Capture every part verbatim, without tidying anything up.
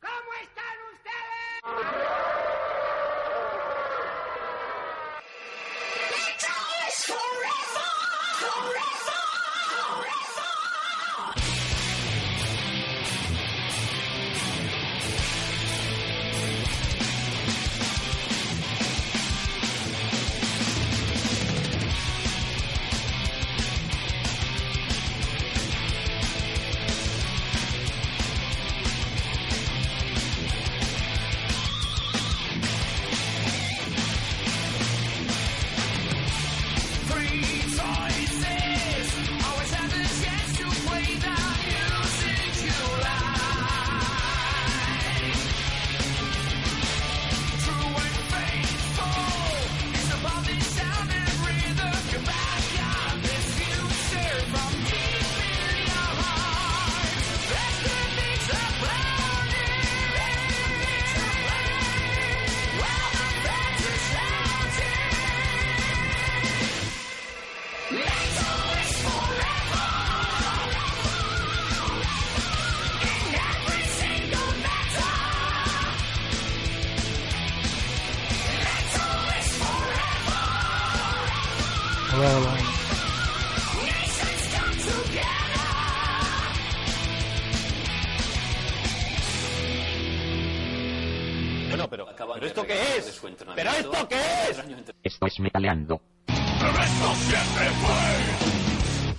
¿Cómo están ustedes? ¿Pero esto qué es? Esto es Metaleando. ¡Pero esto siempre fue!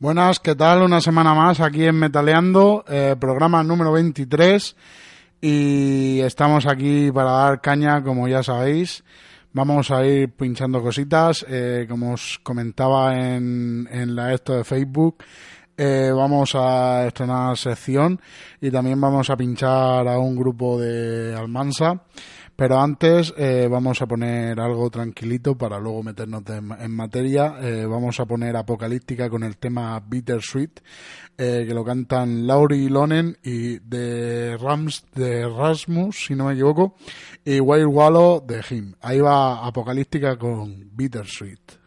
Buenas, ¿qué tal? Una semana más aquí en Metaleando, eh, programa número veintitrés. Y estamos aquí para dar caña, como ya sabéis. Vamos a ir pinchando cositas, eh, como os comentaba en, en la esto de Facebook, eh, vamos a estrenar sección y también vamos a pinchar a un grupo de Almansa, pero antes eh, vamos a poner algo tranquilito para luego meternos de, en materia. Eh, vamos a poner Apocalíptica con el tema Bittersweet, eh, que lo cantan Laurie Lonen y de, Rams, de Rasmus, si no me equivoco, y Wild Wallow de Him. Ahí va Apocalíptica con Bittersweet.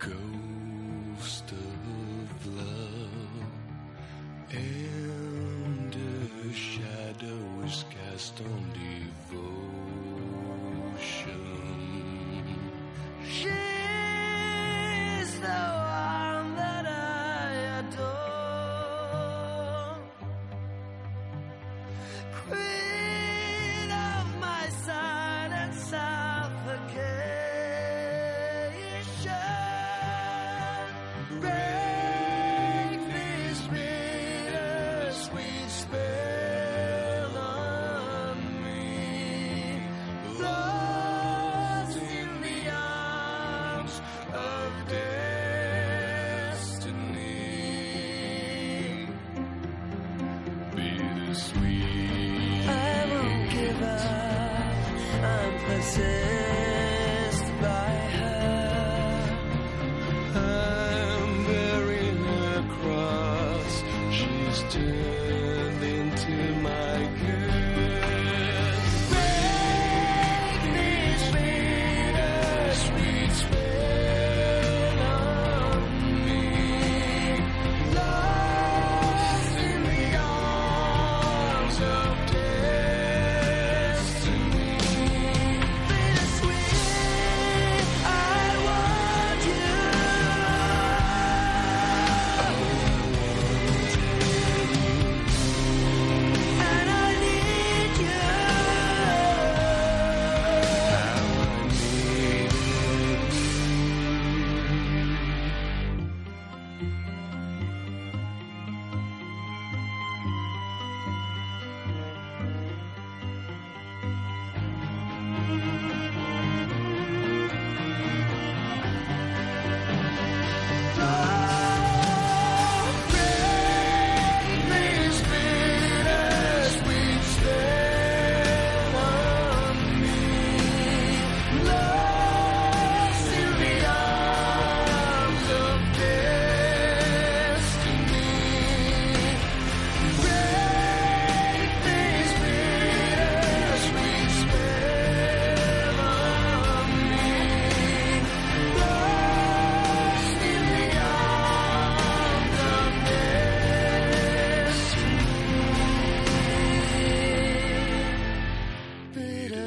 Go.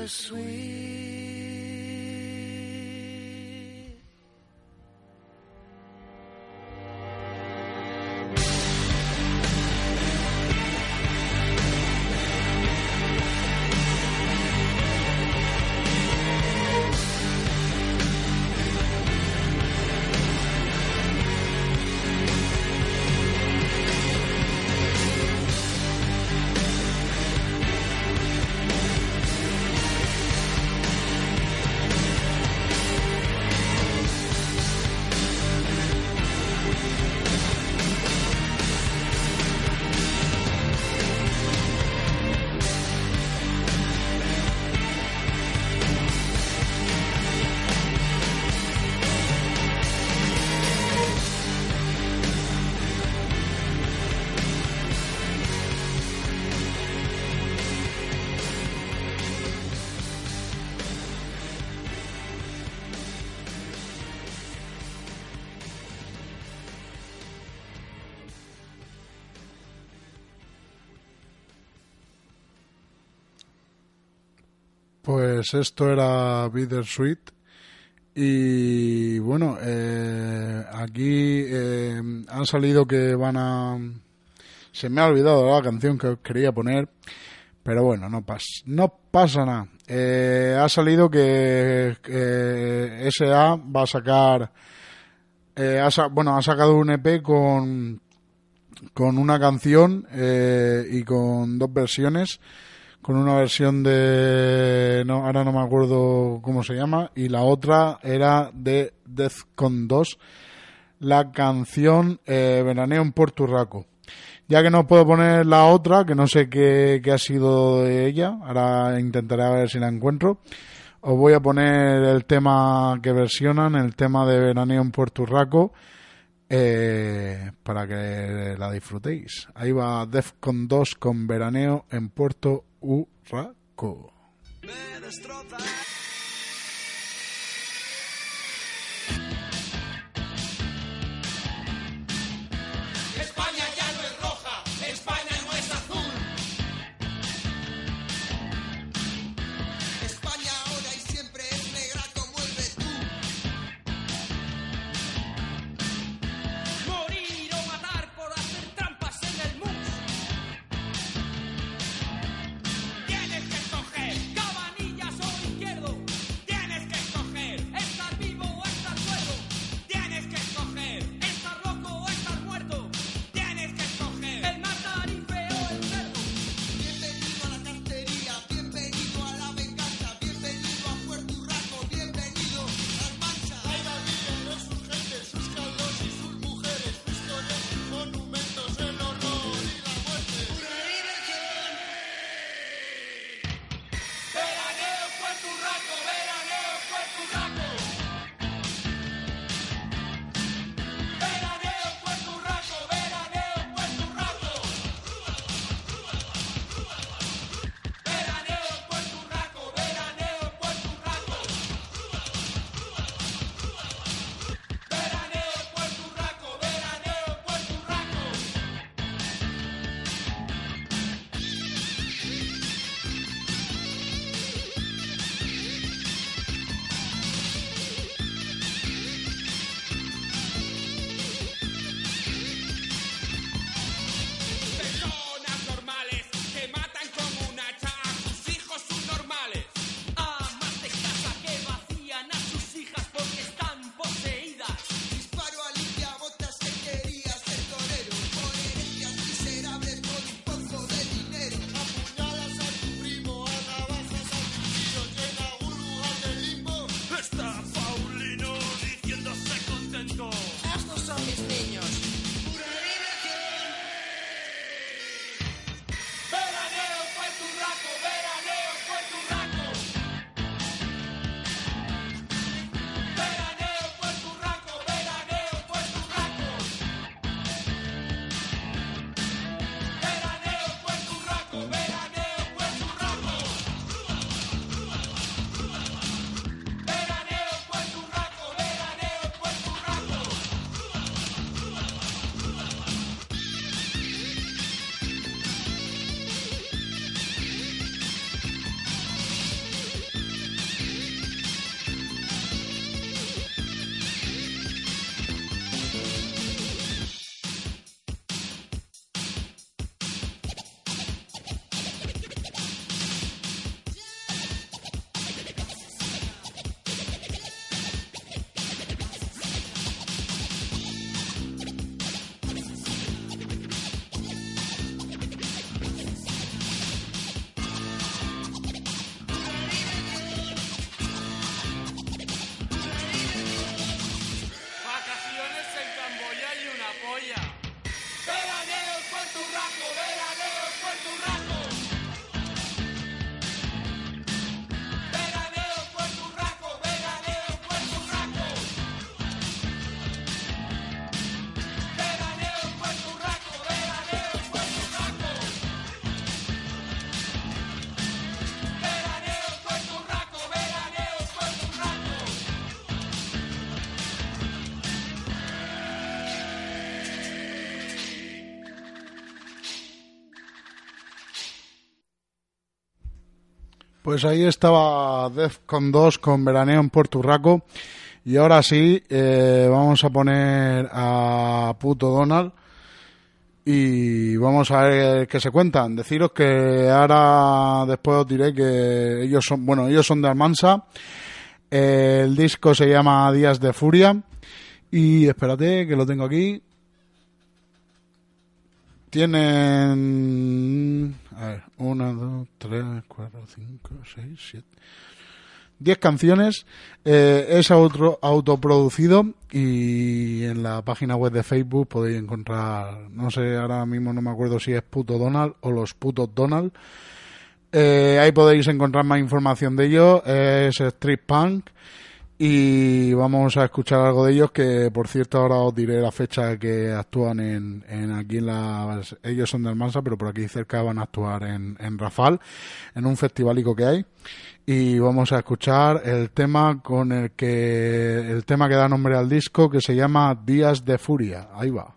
Bittersweet. Pues esto era Bittersweet y bueno, eh, aquí eh, han salido que van a... Se me ha olvidado la canción que quería poner, pero bueno, no, pas, no pasa nada. Eh, ha salido que eh, S A va a sacar... Eh, ha, bueno, ha sacado un E P con, con una canción eh, y con dos versiones. Con una versión de... No, ahora no me acuerdo cómo se llama. Y la otra era de Defcon dos. La canción eh, Veraneo en Puerto Raco. Ya que no puedo poner la otra, que no sé qué, qué ha sido de ella. Ahora intentaré a ver si la encuentro. Os voy a poner el tema que versionan. El tema de Veraneo en Puerto Raco. Eh, para que la disfrutéis. Ahí va Defcon dos con Veraneo en Puerto Raco. Urraco. Me destroza. España ya no es roja, España no es azul. España ahora y siempre es negra como el betún. Morir o matar por hacer trampas en el mundo. Tienes que escoger cabanillas o izquierdo. Pues ahí estaba Defcon dos con Veraneo en Puerto Raco. Y ahora sí, eh, vamos a poner a Puto Donald y vamos a ver qué se cuentan. Deciros que ahora después os diré que ellos son, bueno, ellos son de Almansa. El disco se llama Días de Furia. Y espérate que lo tengo aquí. Tienen... A ver, una, dos, tres, cuatro, cinco, seis, siete... diez canciones. Eh, es auto, autoproducido y en la página web de Facebook podéis encontrar... No sé, ahora mismo no me acuerdo si es Puto Donald o los Putos Donald. Eh, ahí podéis encontrar más información de ellos. Es Street Punk. Y vamos a escuchar algo de ellos, que por cierto ahora os diré la fecha que actúan en, en aquí en la... Ellos son de Almansa, pero por aquí cerca van a actuar en, en Rafal, en un festivalico que hay. Y vamos a escuchar el tema con el que... el tema que da nombre al disco, que se llama Días de Furia. Ahí va.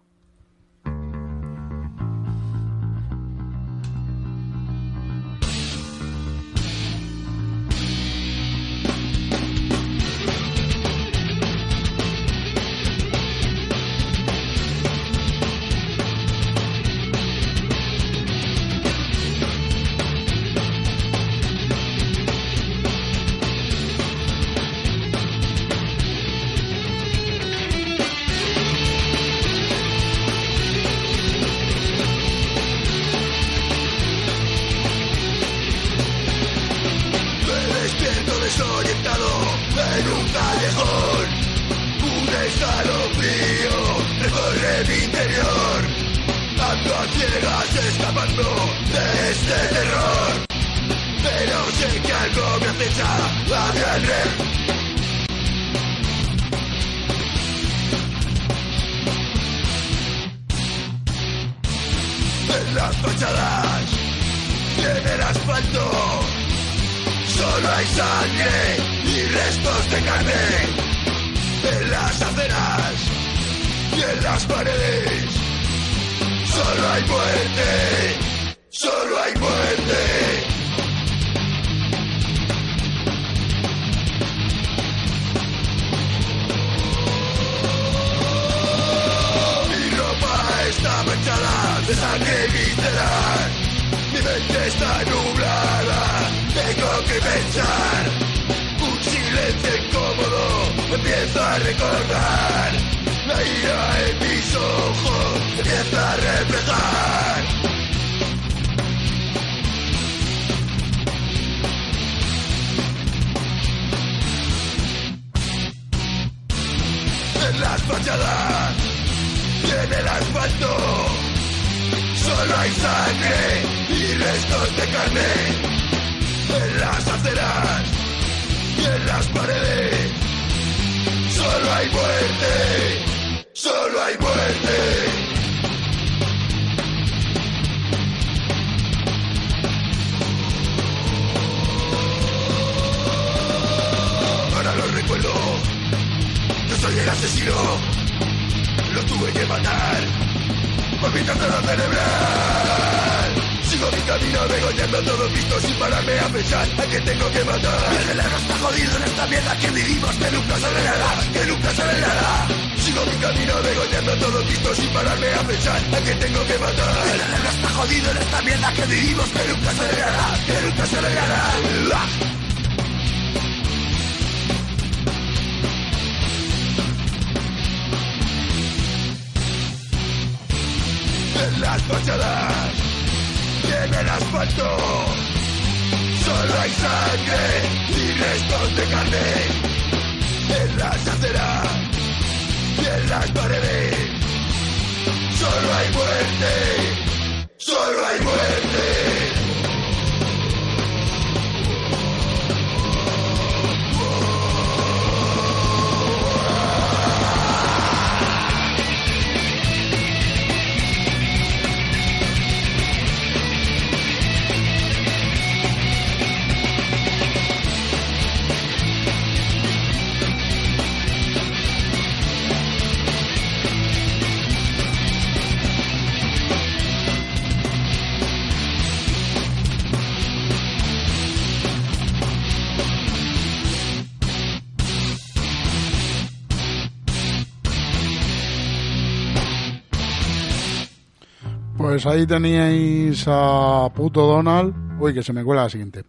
Pues ahí teníais a Puto Donald. Uy, que se me cuela la siguiente.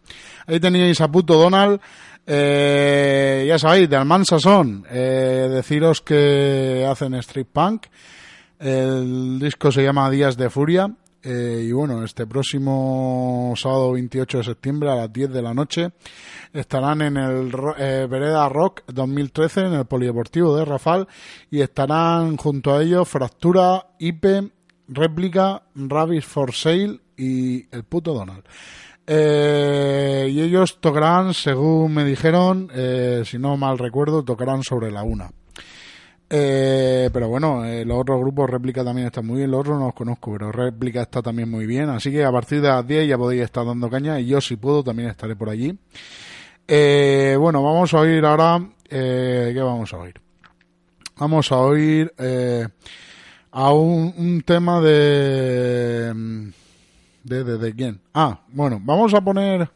Ahí teníais a Puto Donald. Eh, ya sabéis, de Almansa son. Eh, deciros que hacen street punk. El disco se llama Días de Furia. Eh, y bueno, este próximo sábado veintiocho de septiembre a las diez de la noche estarán en el eh, Vereda Rock dos mil trece en el Polideportivo de Rafal, y estarán junto a ellos Fractura, I P E, Réplica, Rabbit for Sale y el Puto Donald. Eh, y ellos tocarán, según me dijeron, eh, si no mal recuerdo, tocarán sobre la una. Eh, pero bueno, eh, los otros grupos, Réplica también está muy bien, los otros no los conozco, pero Réplica está también muy bien, así que a partir de las diez ya podéis estar dando caña, y yo si puedo también estaré por allí. Eh, bueno, vamos a oír ahora, eh, ¿qué vamos a oír? Vamos a oír eh, a un, un tema de, de, de... ¿de quién? Ah, bueno, vamos a poner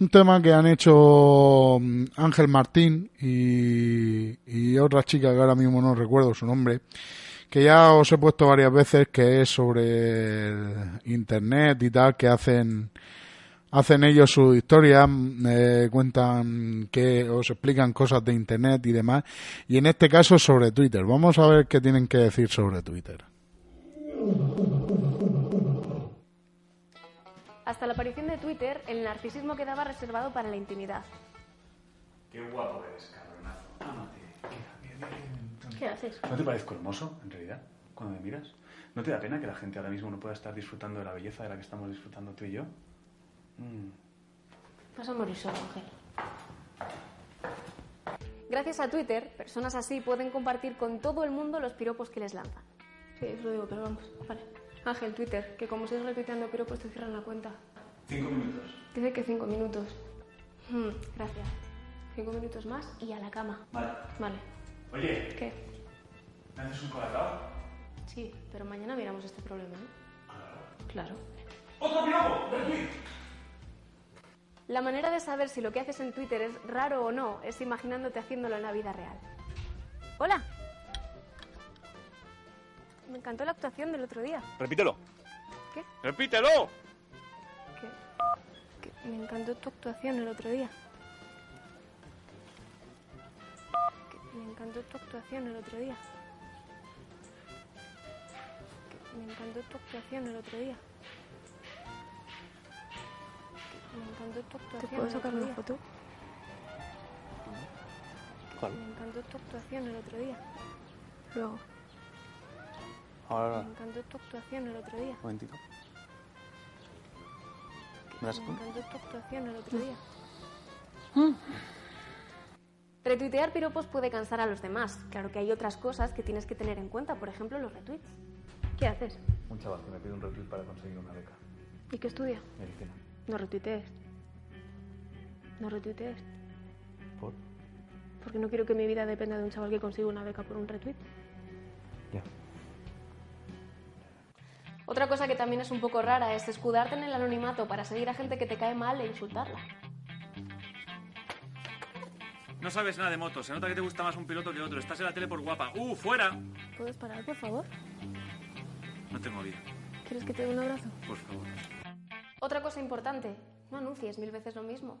un tema que han hecho Ángel Martín y, y otra chica que ahora mismo no recuerdo su nombre, que ya os he puesto varias veces, que es sobre internet y tal, que hacen hacen ellos sus historias, eh, cuentan, que os explican cosas de internet y demás, y en este caso sobre Twitter. Vamos a ver qué tienen que decir sobre Twitter. Hasta la aparición de Twitter, el narcisismo quedaba reservado para la intimidad. Qué guapo eres, cabronazo. Ah, no te... ¿Qué haces? ¿No te parezco hermoso, en realidad, cuando me miras? ¿No te da pena que la gente ahora mismo no pueda estar disfrutando de la belleza de la que estamos disfrutando tú y yo? Mm. Vas a morir solo, Ángel. Gracias a Twitter, personas así pueden compartir con todo el mundo los piropos que les lanzan. Sí, eso lo digo, pero vamos, vale. Ángel, Twitter, que como estés repitiendo piropos te cierran la cuenta. Cinco minutos. Dice que cinco minutos. Hmm, gracias. Cinco minutos más y a la cama. Vale. Vale. Oye. ¿Qué? ¿Me haces un colacao? Sí, pero mañana miramos este problema, ¿eh? Ah. Claro. ¡Otro piropo! ¡Retweet! La manera de saber si lo que haces en Twitter es raro o no es imaginándote haciéndolo en la vida real. ¡Hola! Me encantó la actuación del otro día. Repítelo. ¿Qué? ¡Repítelo! ¿Qué? ¿Qué? Me encantó tu actuación el otro día. ¿Qué? Me encantó tu actuación el otro día. ¿Qué? Me encantó tu actuación el otro día. ¿Qué? Me encantó tu actuación. ¿Te puedo sacar una foto? ¿Cuál? Me encantó tu actuación el otro día. Luego. Ahora, me encantó tu actuación el otro día. Un momentito. ¿Me das cuenta? Me encantó tu actuación el otro día. ¿Mm? Retuitear piropos puede cansar a los demás. Claro que hay otras cosas que tienes que tener en cuenta, por ejemplo, los retweets. ¿Qué haces? Un chaval que me pide un retweet para conseguir una beca. ¿Y qué estudia? Medicina. No retuitees. No retuitees. ¿Por? Porque no quiero que mi vida dependa de un chaval que consiga una beca por un retweet. Ya. Otra cosa que también es un poco rara es escudarte en el anonimato para seguir a gente que te cae mal e insultarla. No sabes nada de motos, se nota que te gusta más un piloto que otro. Estás en la tele por guapa. ¡Uh, fuera! ¿Puedes parar, por favor? No tengo vida. ¿Quieres que te dé un abrazo? Por favor. Otra cosa importante, no anuncies mil veces lo mismo.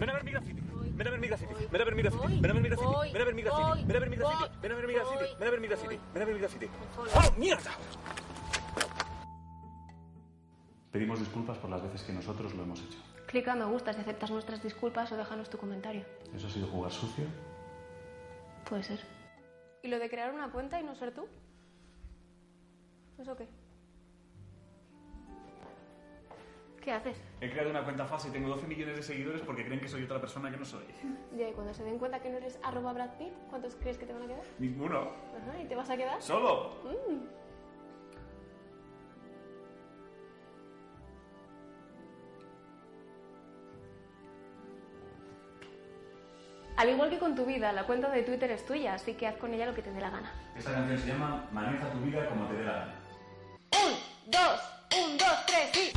Ven a ver mi graffiti. Ven a ver mi graffiti. Ven a ver mi graffiti. Ven a ver mi graffiti. Ven a ver mi graffiti. Ven a ver mi graffiti. Ven a ver mi graffiti. Ven a ver mi graffiti. Ven a ver mi graffiti. ¡Ah, mierda! Pedimos disculpas por las veces que nosotros lo hemos hecho. Clica a me gusta si aceptas nuestras disculpas o déjanos tu comentario. ¿Eso ha sido jugar sucio? Puede ser. ¿Y lo de crear una cuenta y no ser tú? ¿Eso qué? ¿Qué haces? He creado una cuenta falsa y tengo doce millones de seguidores porque creen que soy otra persona que no soy. Ya, y cuando se den cuenta que no eres arroba Brad Pitt, ¿cuántos crees que te van a quedar? Ninguno. Ajá, ¿y te vas a quedar? ¡Solo! Mm. Al igual que con tu vida, la cuenta de Twitter es tuya, así que haz con ella lo que te dé la gana. Esta canción se llama Maneja tu vida como te dé la gana. ¡Un, dos, un, dos, tres, sí!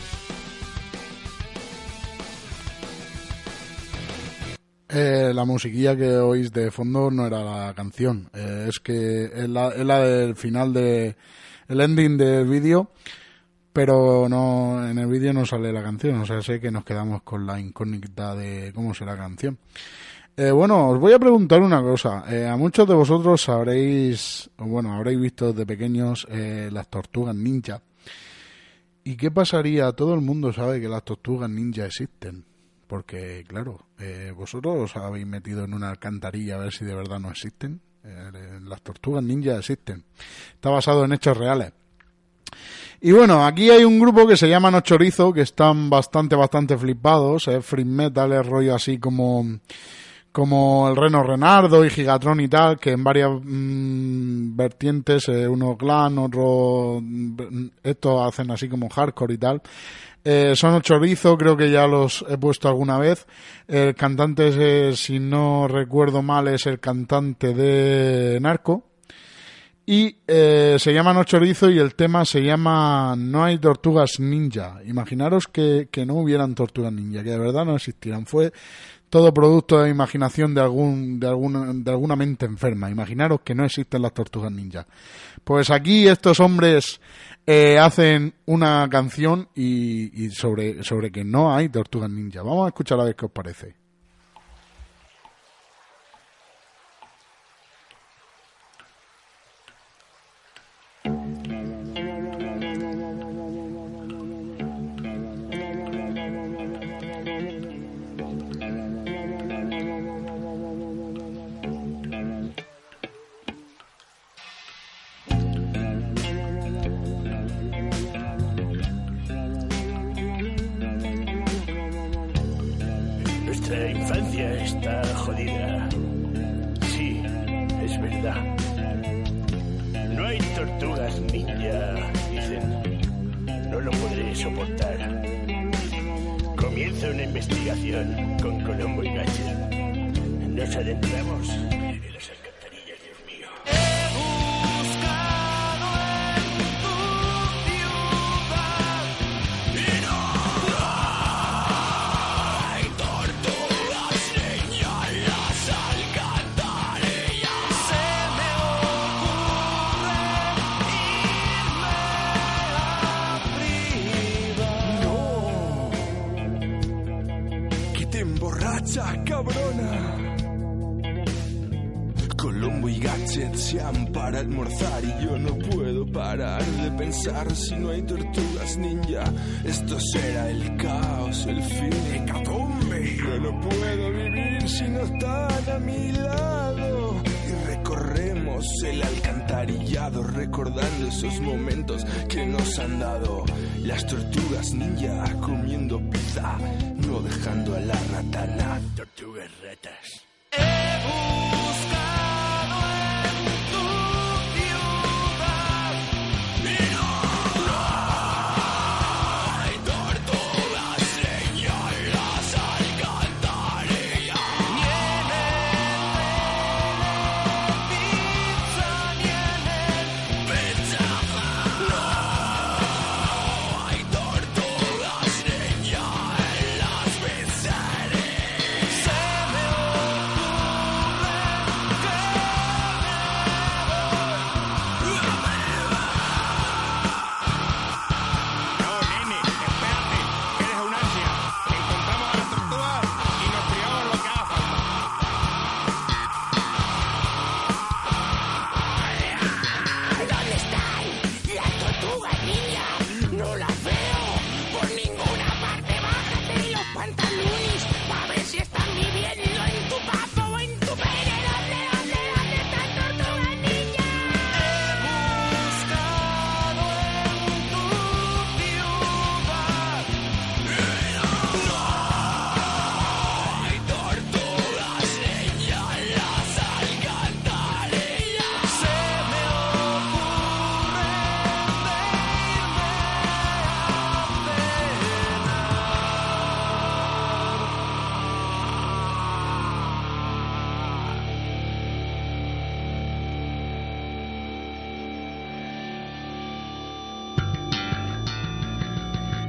Eh, la musiquilla que oís de fondo no era la canción, eh, es que es la, es la del final, de el ending del vídeo, pero no, en el vídeo no sale la canción, o sea, sé que nos quedamos con la incógnita de cómo será la canción. Eh, bueno, os voy a preguntar una cosa. Eh, a muchos de vosotros habréis, bueno, habréis visto desde pequeños eh, las Tortugas Ninja. ¿Y qué pasaría? Todo el mundo sabe que las Tortugas Ninja existen, porque, claro, eh, vosotros os habéis metido en una alcantarilla a ver si de verdad no existen. Eh, las Tortugas Ninja existen. Está basado en hechos reales. Y bueno, aquí hay un grupo que se llama Nochorizo, que están bastante, bastante flipados. Es free metal, es rollo así como, como el Reno Renardo y Gigatron y tal, que en varias mmm, vertientes, eh, unos glam, otros... Estos hacen así como hardcore y tal. Eh, son Nochorizo, creo que ya los he puesto alguna vez. El cantante, es, eh, si no recuerdo mal, es el cantante de Narco. Y eh, se llama Nochorizo y el tema se llama No hay Tortugas Ninja. Imaginaros que, que no hubieran tortugas ninja, que de verdad no existieran. Fue todo producto de imaginación de algún de alguna, de alguna mente enferma. Imaginaros que no existen las tortugas ninja. Pues aquí estos hombres eh, hacen una canción y, y sobre, sobre que no hay tortugas ninja. Vamos a escuchar a ver qué os parece. Nuestra infancia está jodida, sí, es verdad. No hay tortugas ninja, dicen, no lo podré soportar. Comienza una investigación con Colombo y Gadget. Nos adentramos en las alcantarillas, Dios mío. Cabrona, Colombo y Gadget se han para almorzar y yo no puedo parar de pensar si no hay tortugas ninja. Esto será el caos, el fin, hecatombe. Yo no puedo vivir si no están a mi lado. Y recorremos el alcantarillado recordando esos momentos que nos han dado las tortugas ninja comiendo pizza, no dejando a la ratana. Tortugas ratas.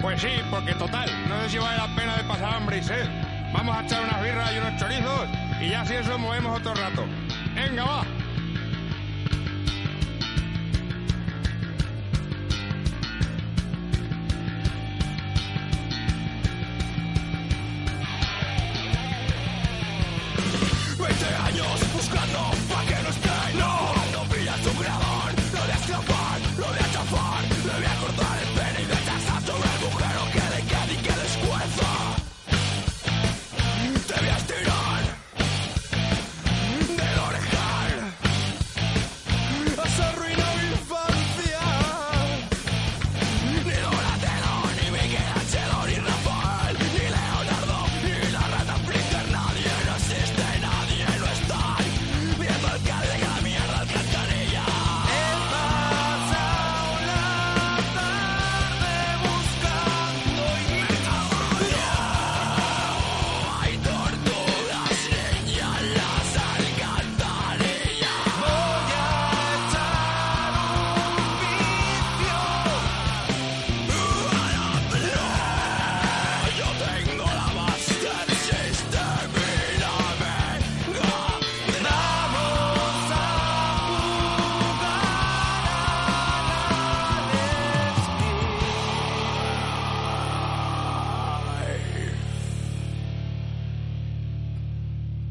Pues sí, porque total, no sé si vale la pena de pasar hambre y sed. Vamos a echar unas birras y unos chorizos y ya si eso movemos otro rato. ¡Venga, va!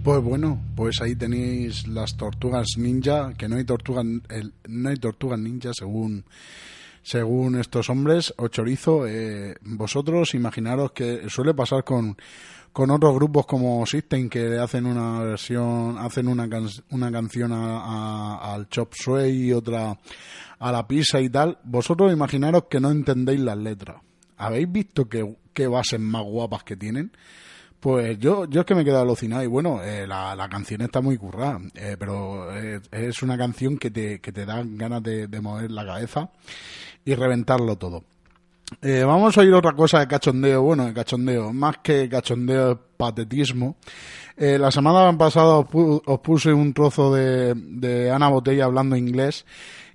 Pues bueno, pues ahí tenéis las tortugas ninja, que no hay tortugas, el, no hay tortugas ninja según según estos hombres, o chorizo. Eh, vosotros imaginaros que suele pasar con, con otros grupos como System, que hacen una versión, hacen una, can, una canción a, a, al chop suey y otra a la pizza y tal. Vosotros imaginaros que no entendéis las letras. ¿Habéis visto qué, qué bases más guapas que tienen? Pues yo yo es que me he quedado alucinado y bueno, eh, la, la canción está muy currada, eh, pero es, es una canción que te, que te da ganas de, de mover la cabeza y reventarlo todo. Eh, vamos a oír otra cosa de cachondeo, bueno, de cachondeo, más que cachondeo es patetismo. Eh, la semana pasada os, pu- os puse un trozo de, de Ana Botella hablando inglés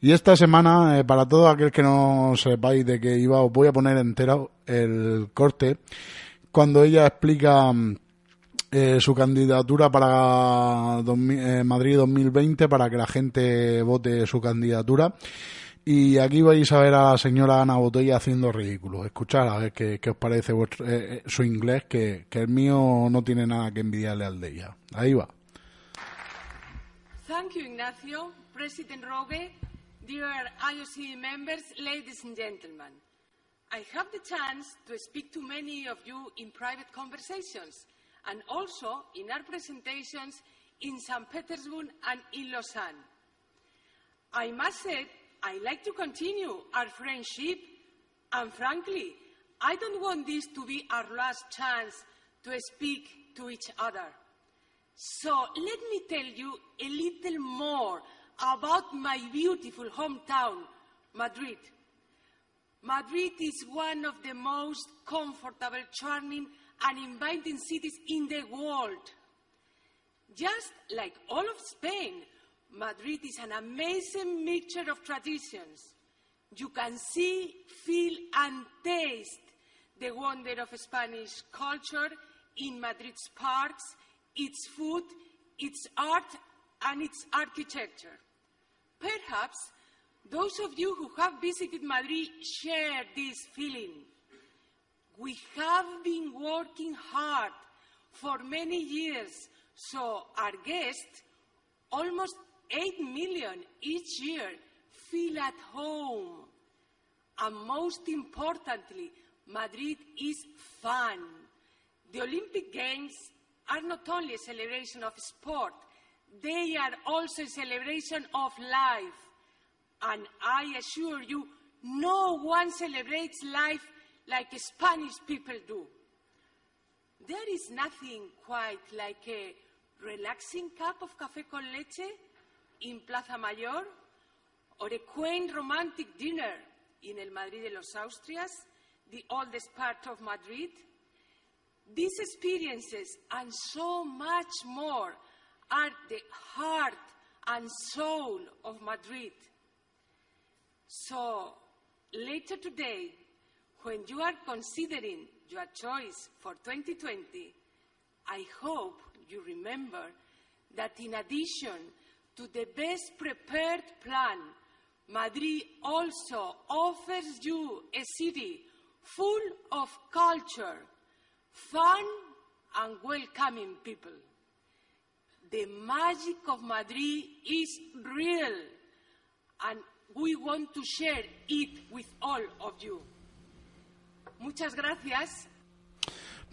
y esta semana, eh, para todo aquel que no sepáis de qué iba, os voy a poner entero el corte cuando ella explica eh, su candidatura para dos mil, eh, Madrid dos mil veinte, para que la gente vote su candidatura. Y aquí vais a ver a la señora Ana Botella haciendo ridículo. Escuchad a ver qué, qué os parece vuestro, eh, su inglés, que, que el mío no tiene nada que envidiarle al de ella. Ahí va. Thank you, Ignacio, President Rogue, dear I O C members, ladies and gentlemen. I have the chance to speak to many of you in private conversations and also in our presentations in Saint Petersburg and in Lausanne. I must say, I like to continue our friendship, and frankly, I don't want this to be our last chance to speak to each other. So let me tell you a little more about my beautiful hometown, Madrid. Madrid is one of the most comfortable, charming and inviting cities in the world. Just like all of Spain, Madrid is an amazing mixture of traditions. You can see, feel and taste the wonder of Spanish culture in Madrid's parks, its food, its art and its architecture. Perhaps those of you who have visited Madrid share this feeling. We have been working hard for many years, so our guests, almost eight million each year, feel at home. And most importantly, Madrid is fun. The Olympic Games are not only a celebration of sport, they are also a celebration of life. And I assure you, no one celebrates life like Spanish people do. There is nothing quite like a relaxing cup of café con leche in Plaza Mayor, or a quaint romantic dinner in El Madrid de los Austrias, the oldest part of Madrid. These experiences and so much more are the heart and soul of Madrid. So, later today, when you are considering your choice for twenty twenty, I hope you remember that in addition to the best prepared plan, Madrid also offers you a city full of culture, fun and welcoming people. The magic of Madrid is real, and we want to share it with all of you. Muchas gracias.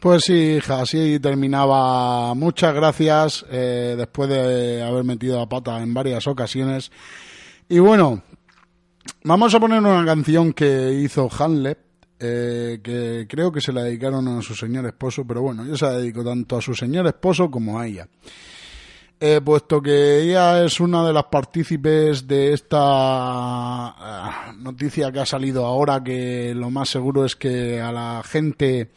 Pues sí, hija, así terminaba. Muchas gracias, eh, después de haber metido la pata en varias ocasiones. Y bueno, vamos a poner una canción que hizo Handel, eh, que creo que se la dedicaron a su señor esposo, pero bueno, yo se la dedico tanto a su señor esposo como a ella. Eh, puesto que ella es una de las partícipes de esta noticia que ha salido ahora, que lo más seguro es que a la gente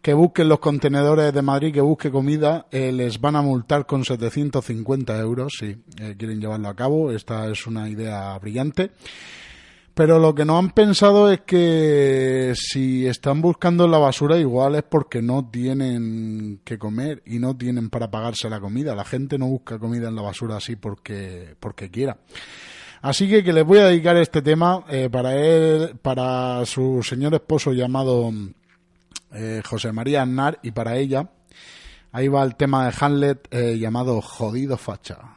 que busque en los contenedores de Madrid, que busque comida, eh, les van a multar con setecientos cincuenta euros si eh, quieren llevarlo a cabo. Esta es una idea brillante. Pero lo que no han pensado es que si están buscando en la basura, igual es porque no tienen que comer y no tienen para pagarse la comida. La gente no busca comida en la basura así porque porque quiera. Así que, que les voy a dedicar este tema eh, para él, para su señor esposo llamado eh, José María Aznar, y para ella. Ahí va el tema de Handel eh, llamado Jodido Facha.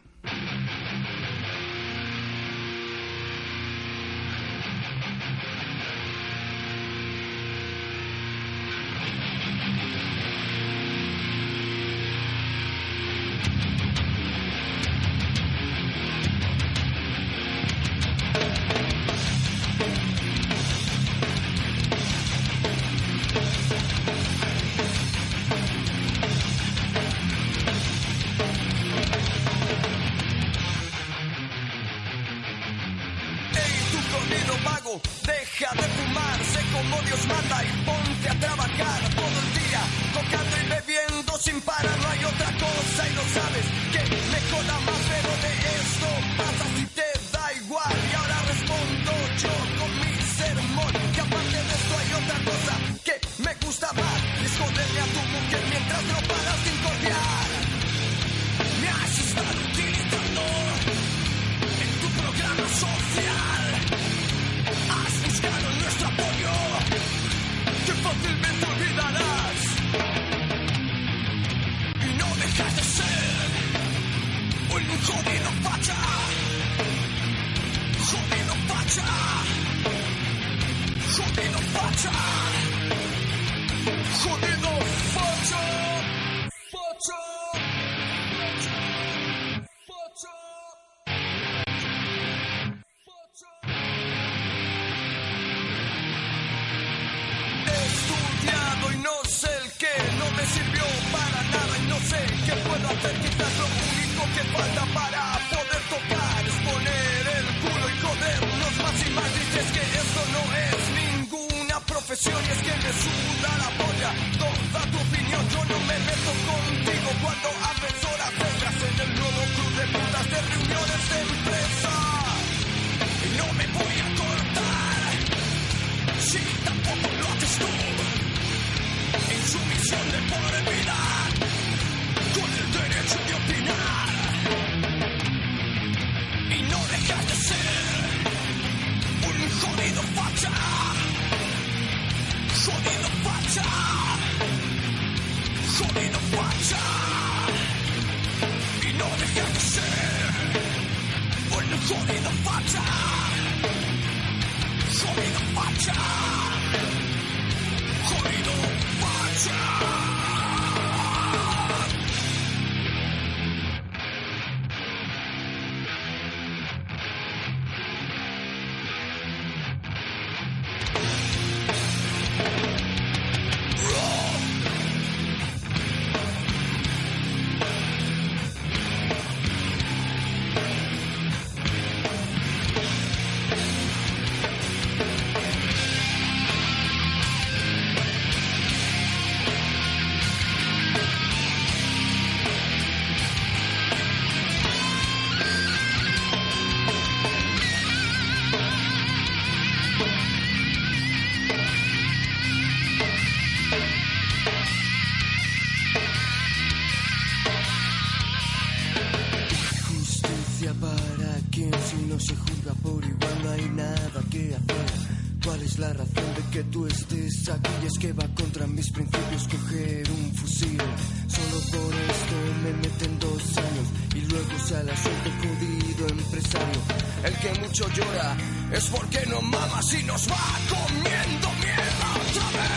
¿Cuál es la razón de que tú estés aquí? Y es que va contra mis principios coger un fusil. Solo por esto me meten dos años y luego sale suelto jodido empresario. El que mucho llora es porque no mama, si nos va comiendo mierda otra vez.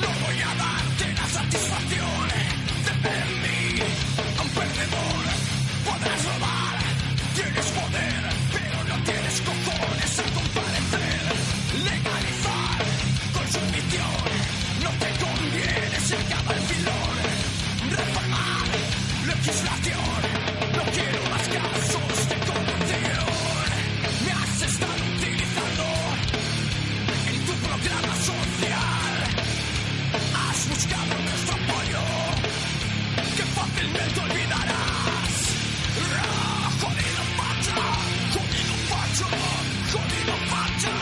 No voy a darte la satisfacción de ver mí a un perdedor. Podrás robar, tienes poder, pero no tienes cojones a comparecer. Legalizar con sumisión no te conviene, se acaba el filón. Reformar legislación, no quiero más casos de corrupción. Me has estado utilizando en tu programa social. Has buscado nuestro apoyo, que fácilmente olvidarás. Jodido Facha, jodido Facha, jodido Facha,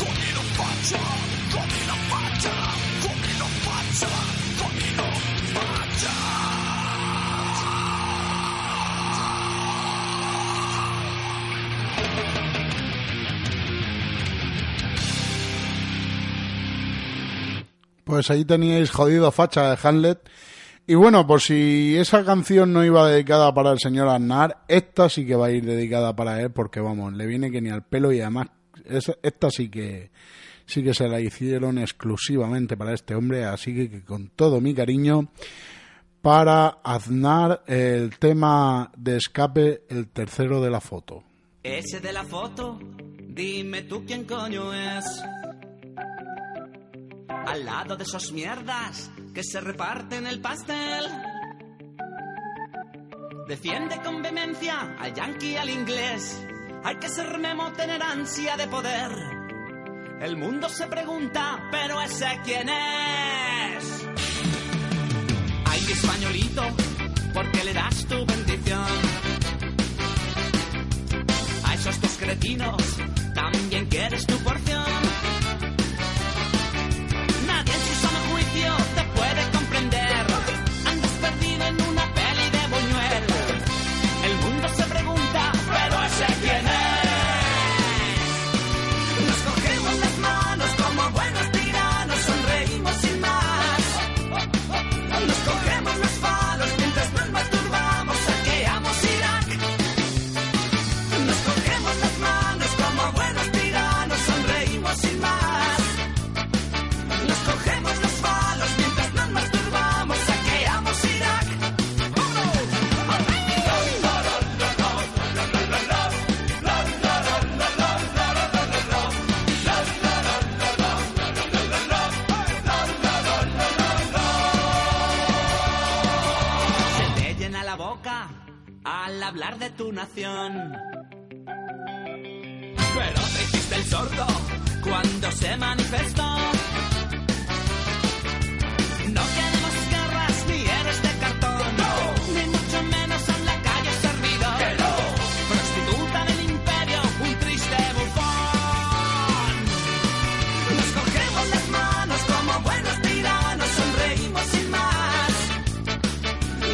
jodido Facha, jodido Facha, jodido Facha, jodido Facha. Pues ahí teníais Jodido Facha de Handel. Y bueno, por si esa canción no iba dedicada para el señor Aznar, esta sí que va a ir dedicada para él, porque vamos, le viene que ni al pelo, y además esta sí que sí que se la hicieron exclusivamente para este hombre, así que, que con todo mi cariño para Aznar, el tema de Escape, el tercero de la foto. Ese de la foto, dime tú quién coño es. Al lado de esos mierdas que se reparten el pastel. Defiende con vehemencia al yanqui y al inglés. Hay que ser memo, tener ansia de poder. El mundo se pregunta, pero ¿ese quién es? Ay, que españolito, ¿por qué le das tu bendición a esos tus cretinos? También quieres tu porción. Te puede comprender, andas perdido en una peli de Buñuel. El mundo se pregunta, pero ¿ese quién es? Nos cogemos las manos como buenos tiranos, sonreímos sin más. Nos cogemos los palos mientras nos masturbamos, saqueamos Irak. Nos cogemos las manos como buenos tiranos, sonreímos sin más. Nos cogemos los al hablar de tu nación. Pero te hiciste el sordo cuando se manifestó. No queremos garras ni eres de cartón, no, ni mucho menos en la calle servido. No. Prostituta del imperio, un triste bufón. Nos cogemos las manos como buenos tiranos, sonreímos sin más.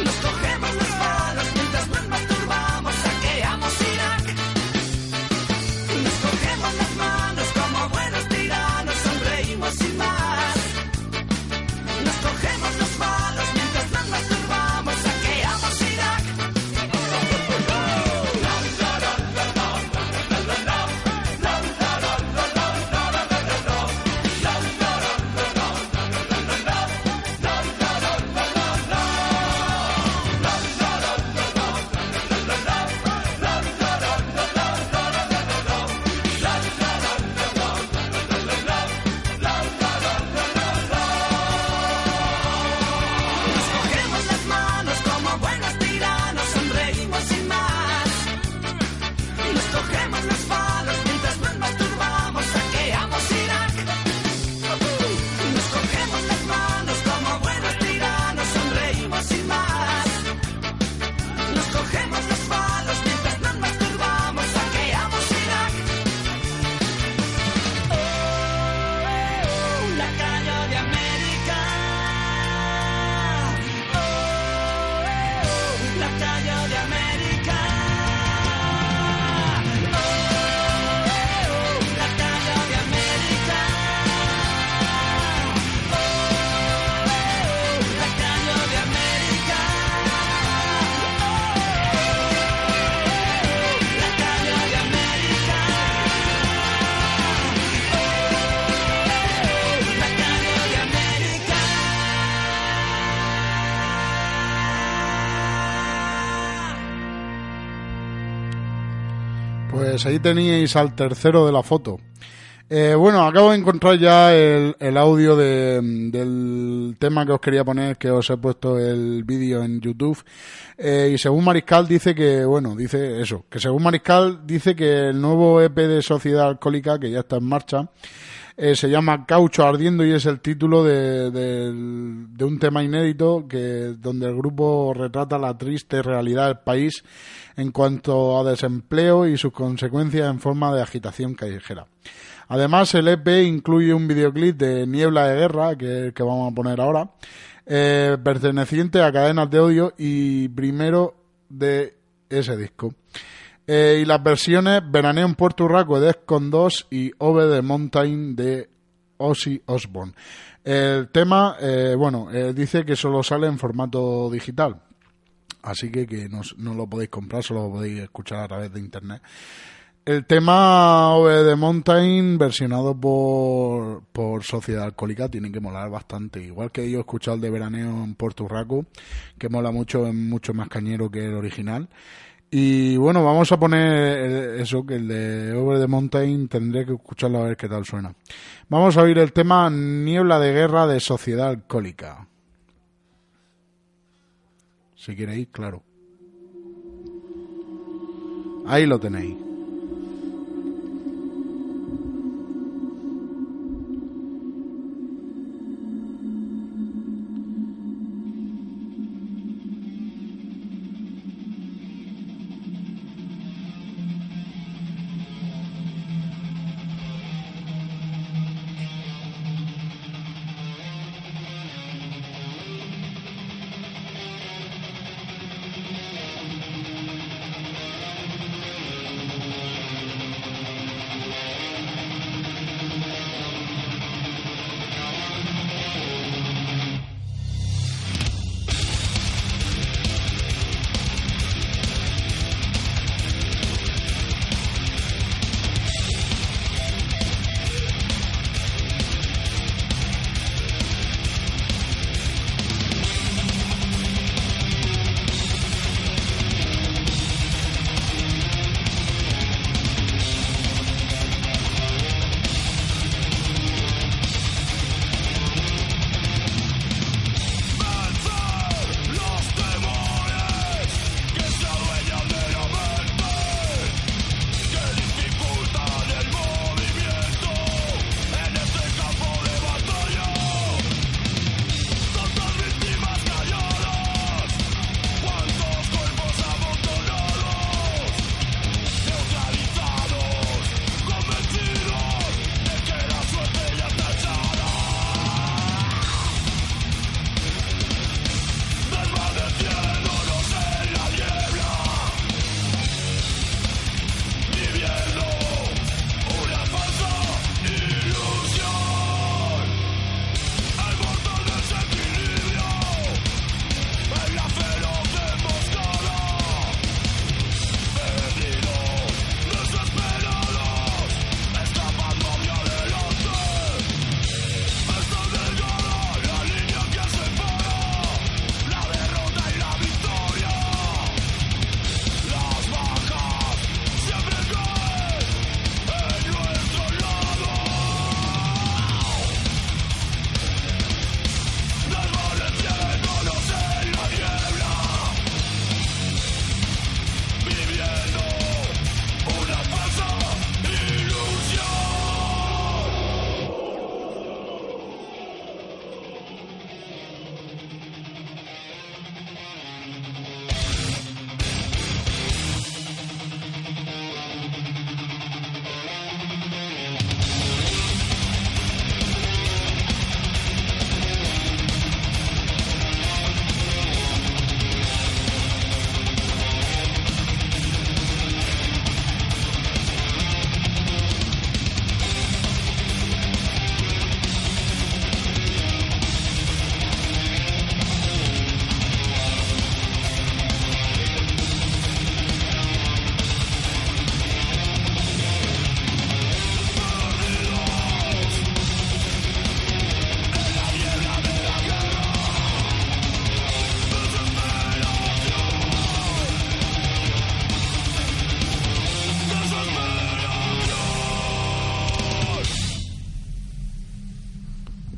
Nos cogemos las manos mientras nos masturbamos, saqueamos Irak. Nos cogemos las manos como buenos tiranos, sonreímos sin más. Pues ahí teníais al tercero de la foto. Eh, bueno, acabo de encontrar ya el, el audio de, del tema que os quería poner, que os he puesto el vídeo en YouTube. Eh, y según Mariscal dice que, bueno, dice eso, que según Mariscal dice que el nuevo E P de Sociedad Alcohólica, que ya está en marcha, eh, se llama Caucho Ardiendo y es el título de, de, de un tema inédito que donde el grupo retrata la triste realidad del país en cuanto a desempleo y sus consecuencias en forma de agitación callejera. Además, el E P incluye un videoclip de Niebla de Guerra, que es el que vamos a poner ahora, eh, perteneciente a Cadenas de Odio y primero de ese disco. Eh, y las versiones Veraneo en Puerto Raco de Defcon dos y Obede Mountain de Ozzy Osbourne. El tema, eh, bueno, eh, dice que solo sale en formato digital, así que, que no, no lo podéis comprar, solo lo podéis escuchar a través de internet. El tema Obede Mountain, versionado por, por Sociedad Alcohólica, tiene que molar bastante. Igual que yo he escuchado el de Veraneo en Puerto Raco, que mola mucho, es mucho más cañero que el original. Y bueno, vamos a poner eso, que el de Obede Mountain tendré que escucharlo a ver qué tal suena. Vamos a oír el tema Niebla de Guerra de Sociedad Alcohólica. Si queréis, claro. Ahí lo tenéis.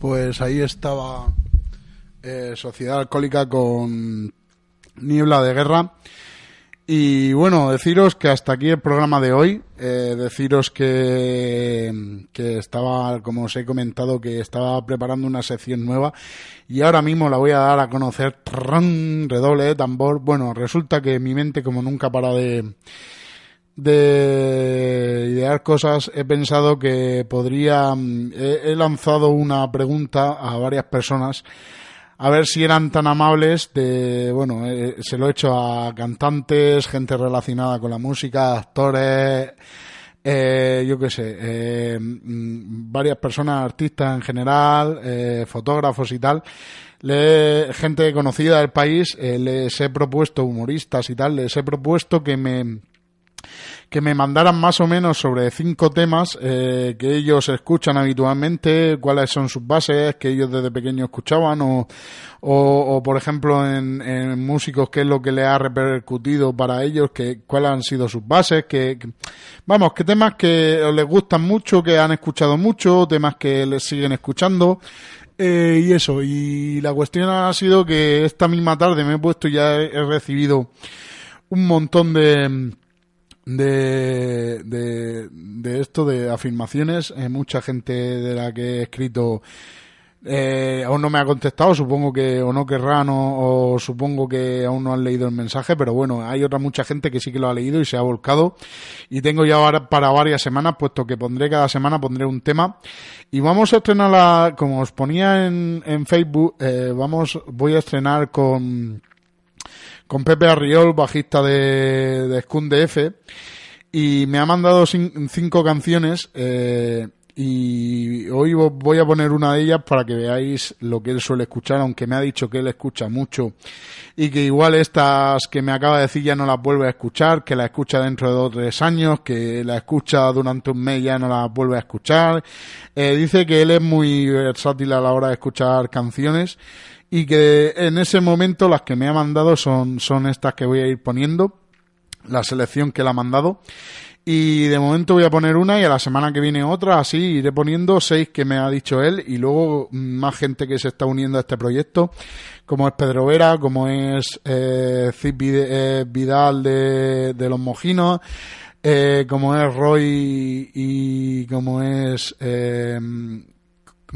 pues ahí estaba eh, Sociedad Alcohólica con Niebla de Guerra. Y bueno, deciros que hasta aquí el programa de hoy. Eh, deciros que, que estaba, como os he comentado, que estaba preparando una sección nueva y ahora mismo la voy a dar a conocer. ¡Tran! Redoble de tambor. Bueno, resulta que mi mente, como nunca para de, de idear cosas, he pensado que podría... Eh, he lanzado una pregunta a varias personas. A ver si eran tan amables de, bueno, eh, se lo he hecho a cantantes, gente relacionada con la música, actores, eh, yo qué sé, eh, varias personas, artistas en general, eh, fotógrafos y tal, le, gente conocida del país, eh, les he propuesto, humoristas y tal, les he propuesto que me... que me mandaran más o menos sobre cinco temas eh, que ellos escuchan habitualmente, cuáles son sus bases, que ellos desde pequeños escuchaban, o, o, o por ejemplo en, en músicos, qué es lo que les ha repercutido para ellos, que cuáles han sido sus bases, que, que vamos, que temas que les gustan mucho, que han escuchado mucho, temas que les siguen escuchando. Eh, y eso, y la cuestión ha sido que esta misma tarde me he puesto y ya he, he recibido un montón de... de de de esto de afirmaciones, eh, mucha gente de la que he escrito eh, aún no me ha contestado, supongo que o no querrán o, o supongo que aún no han leído el mensaje, pero bueno, hay otra mucha gente que sí que lo ha leído y se ha volcado, y tengo ya ahora para varias semanas, puesto que pondré cada semana pondré un tema, y vamos a estrenar la, como os ponía en, en Facebook, eh, vamos voy a estrenar con con Pepe Arriol, bajista de, de Scum D F, y me ha mandado cinco canciones, eh, y hoy voy a poner una de ellas para que veáis lo que él suele escuchar, aunque me ha dicho que él escucha mucho y que igual estas que me acaba de decir ya no las vuelve a escuchar, que la escucha dentro de dos o tres años, que la escucha durante un mes y ya no las vuelve a escuchar. Eh, dice que él es muy versátil a la hora de escuchar canciones y que en ese momento las que me ha mandado son, son estas que voy a ir poniendo, la selección que le ha mandado, y de momento voy a poner una y a la semana que viene otra, así iré poniendo seis que me ha dicho él, y luego más gente que se está uniendo a este proyecto, como es Pedro Vera, como es eh, Cid Vidal de, de Los Mojinos, eh, como es Roy y como es... Eh,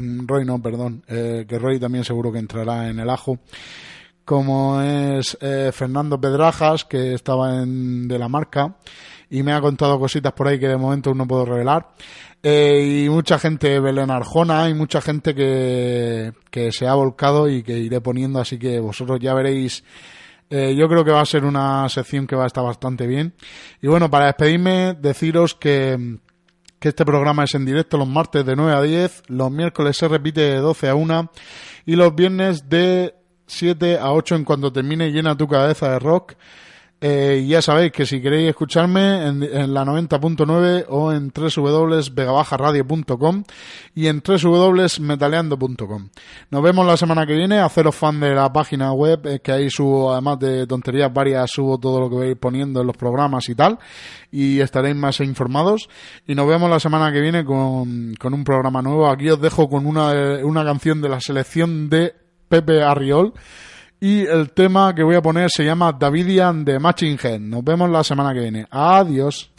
Roy no, perdón, eh, que Roy también seguro que entrará en el ajo, como es eh, Fernando Pedrajas, que estaba en de la marca y me ha contado cositas por ahí que de momento no puedo revelar, eh, y mucha gente, Belén Arjona, y mucha gente que, que se ha volcado y que iré poniendo, así que vosotros ya veréis. Eh, yo creo que va a ser una sección que va a estar bastante bien. Y bueno, para despedirme, deciros que que este programa es en directo los martes de nueve a diez, los miércoles se repite de doce a una y los viernes de siete a ocho en cuanto termine Llena tu cabeza de rock. Eh, ya sabéis que si queréis escucharme en, en la noventa punto nueve o en doble u doble u doble u punto vegabajaradio punto com y en doble u doble u doble u punto metaleando punto com. Nos vemos la semana que viene. Haceros fan de la página web, eh, que ahí subo, además de tonterías varias, subo todo lo que vais poniendo en los programas y tal, y estaréis más informados. Y nos vemos la semana que viene con, con un programa nuevo. Aquí os dejo con una, una canción de la selección de Pepe Arriol. Y el tema que voy a poner se llama Davidian de Machine Head. Nos vemos la semana que viene. Adiós.